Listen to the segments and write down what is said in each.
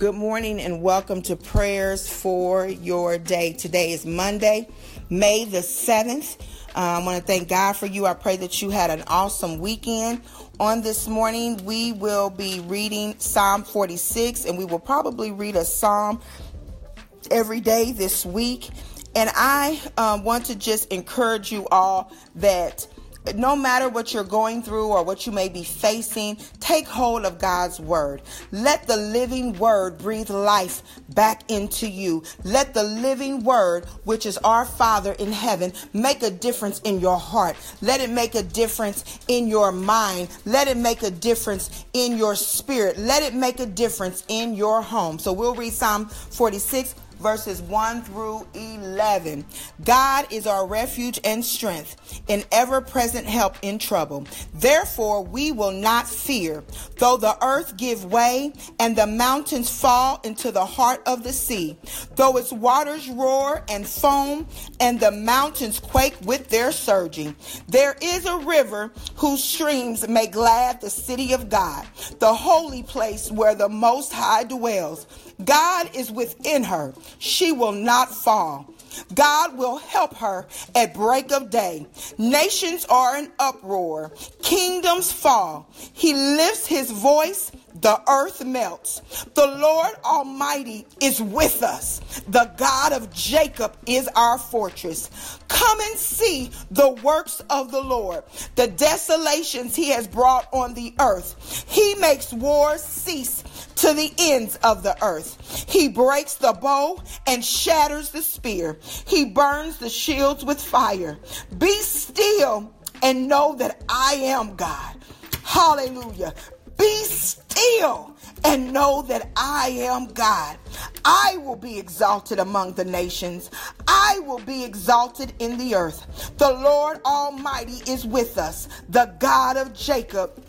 Good morning and welcome to Prayers for Your Day. Today is Monday, May the 7th. I want to thank God for you. I pray that you had an awesome weekend. On this morning, we will be reading Psalm 46, and we will probably read a psalm every day this week. And I want to just encourage you all that no matter what you're going through or what you may be facing, take hold of God's word. Let the living word breathe life back into you. Let the living word, which is our Father in heaven, make a difference in your heart. Let it make a difference in your mind. Let it make a difference in your spirit. Let it make a difference in your home. So we'll read Psalm 46. Verses 1 through 11. God is our refuge and strength, an ever-present help in trouble. Therefore, we will not fear, though the earth give way and the mountains fall into the heart of the sea, though its waters roar and foam and the mountains quake with their surging. There is a river whose streams make glad the city of God, the holy place where the Most High dwells. God is within her. She will not fall. God will help her at break of day. Nations are in uproar. Kingdoms fall. He lifts his voice. The earth melts. The Lord Almighty is with us. The God of Jacob is our fortress. Come and see the works of the Lord, the desolations he has brought on the earth. He makes war cease to the ends of the earth. He breaks the bow and shatters the spear. He burns the shields with fire. Be still and know that I am God. Hallelujah. Be still and know that I am God. I will be exalted among the nations. I will be exalted in the earth. The Lord Almighty is with us. The God of Jacob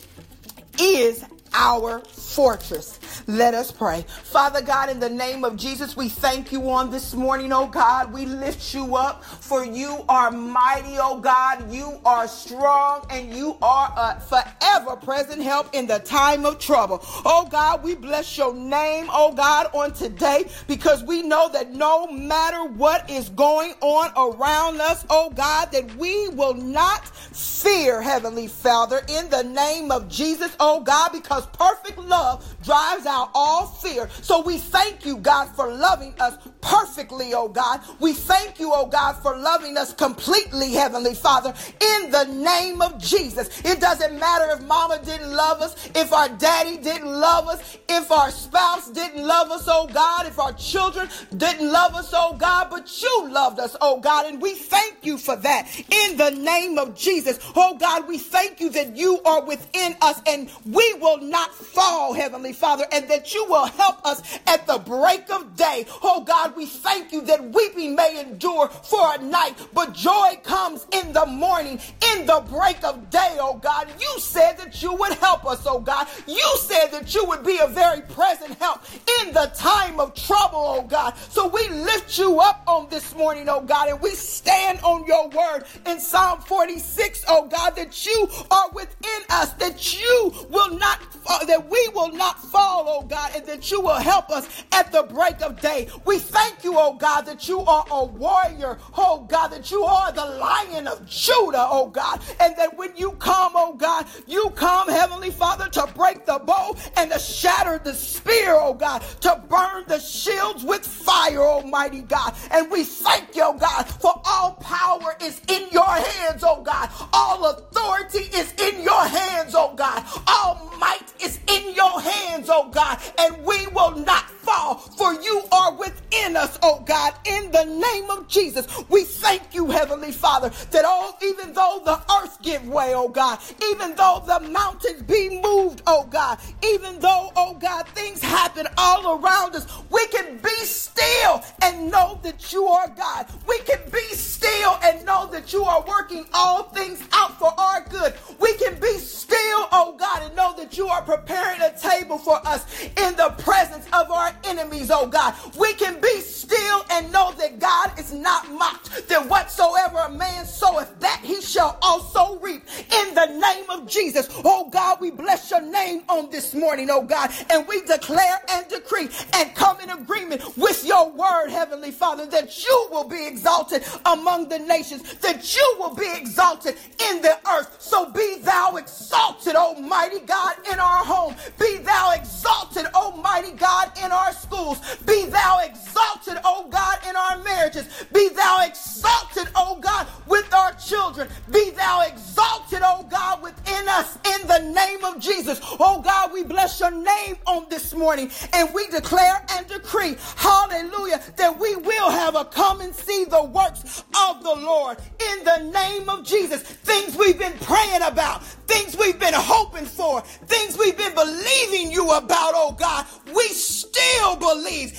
is our fortress. Let us pray. Father God, in the name of Jesus, we thank you on this morning, oh God. We lift you up, for you are mighty, oh God. You are strong, and you are a forever present help in the time of trouble. Oh God, we bless your name, oh God, on today, because we know that no matter what is going on around us, oh God, that we will not fear, Heavenly Father, in the name of Jesus, oh God, because perfect love drives out all fear. So we thank you, God, for loving us perfectly, oh God. We thank you, oh God, for loving us completely, Heavenly Father, in the name of Jesus. It doesn't matter if mama didn't love us, if our daddy didn't love us, if our spouse didn't love us, oh God, if our children didn't love us, oh God, but you loved us, oh God, and we thank you for that in the name of Jesus. Oh God, we thank you that you are within us and we will not fall, Heavenly Father, and that you will help us at the break of day. Oh God, we thank you that weeping may endure for a night, but joy comes in the morning, in the break of day, oh God. You said that you would help us, oh God. You said that you would be a very present help in the time of trouble, oh God. So we lift you up on this morning, oh God, and we stand on your word in Psalm 46, oh God, that you are within us, that you will not that we will not fall, oh God, and that you will help us at the break of day. We thank you, oh God, that you are a warrior, oh God, that you are the Lion of Judah, oh God, and that when you come, oh God, you come, Heavenly Father, to break the bow and to shatter the spear, oh God, to burn the shields with fire, Almighty God. And we thank you, oh God, for all power is in your hands, oh God. All authority is in your hands, oh God. All might is in your hands, oh God, and we will not fall, for you are within us, oh God, in the name of Jesus. We thank you, Heavenly Father, that even though the earth give way, oh God, even though the mountains be moved, oh God, even though, oh God, things happen all around us, we can be still and know that you are God. We can be still and know that you are working all things out for our good. We can be still, oh God, and know that you are preparing a table for us in the presence of our enemies, oh God. We can be Be still and know that God is not mocked, that whatsoever a man soweth, that he shall also reap. In the name of Jesus, oh God, we bless your name on this morning, oh God, and we declare and decree and come in agreement with your word, Heavenly Father, that you will be exalted among the nations, that you will be exalted in the earth. So be thou exalted, Almighty God, in our home. Be thou exalted, Almighty God, in our schools. Be thou exalted, oh God, in our marriages. Be thou exalted, oh God, with our children. Be thou exalted, oh God, within us, in the name of Jesus. Oh God, we bless your name on this morning, and we declare and decree, hallelujah, that we will have a come and see the works of the Lord in the name of Jesus. Things we've been praying about, things we've been hoping for, things we've been believing you about, oh God, we still believe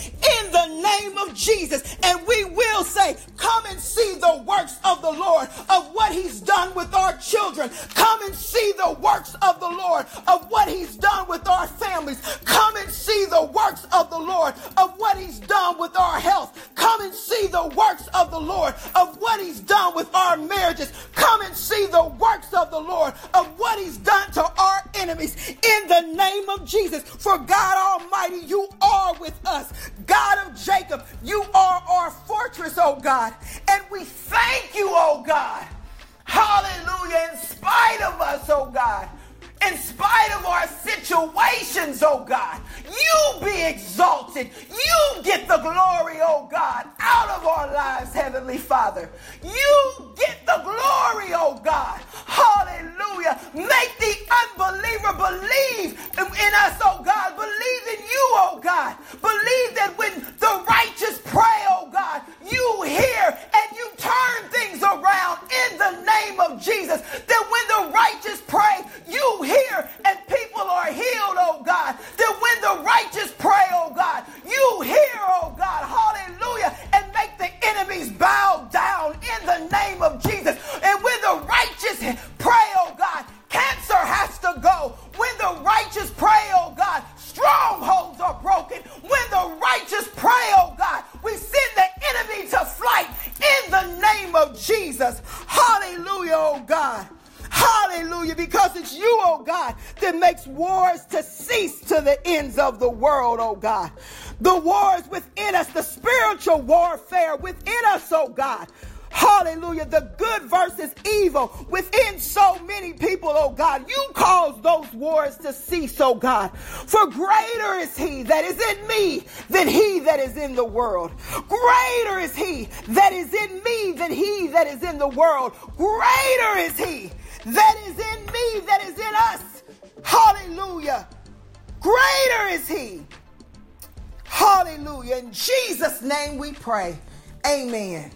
in the name of Jesus, and we will say, come and see the works of the Lord, of what he's done with our children. Come and see the works of the Lord, of what he's done with our families. Come and see the works of the Lord, of what he's done with our health. Come and see the works of the Lord, of what he's done with our marriages. Come and see the works of the Lord, of what he's done to our enemies, in the name of Jesus. For God Almighty, you are with us. God of Jacob, you are our fortress, oh God, and we thank you, oh God, hallelujah, in spite of us, oh God, in spite of our situations, oh God, you be exalted, you get the glory, oh God, out of our lives, Heavenly Father, you get the glory, oh God, hallelujah, make the unbeliever believe in us, oh God, believe in you, oh God, believe that when the righteous pray, oh God, you hear and you turn things around in the name of Jesus, that when the righteous pray, you hear and people are healed, oh God, that when the righteous pray, oh God, you hear, oh God, hallelujah, and make the enemies bow down in the name of Jesus, and when the righteous pray, oh God, cancer has to go. When the righteous pray, oh God, strongholds are broken. When the righteous pray, oh God, we send the enemy to flight in the name of Jesus. Hallelujah, oh God. Hallelujah, because it's you, oh God, that makes wars to cease to the ends of the world, oh God. The wars within us, the spiritual warfare within us, oh God. Hallelujah, the good versus evil within so many people, oh God. You cause those wars to cease, oh God. For greater is he that is in me than he that is in the world. Greater is he that is in me than he that is in the world. Greater is he that is in me that is in us. Hallelujah. Greater is he. Hallelujah. In Jesus' name we pray. Amen.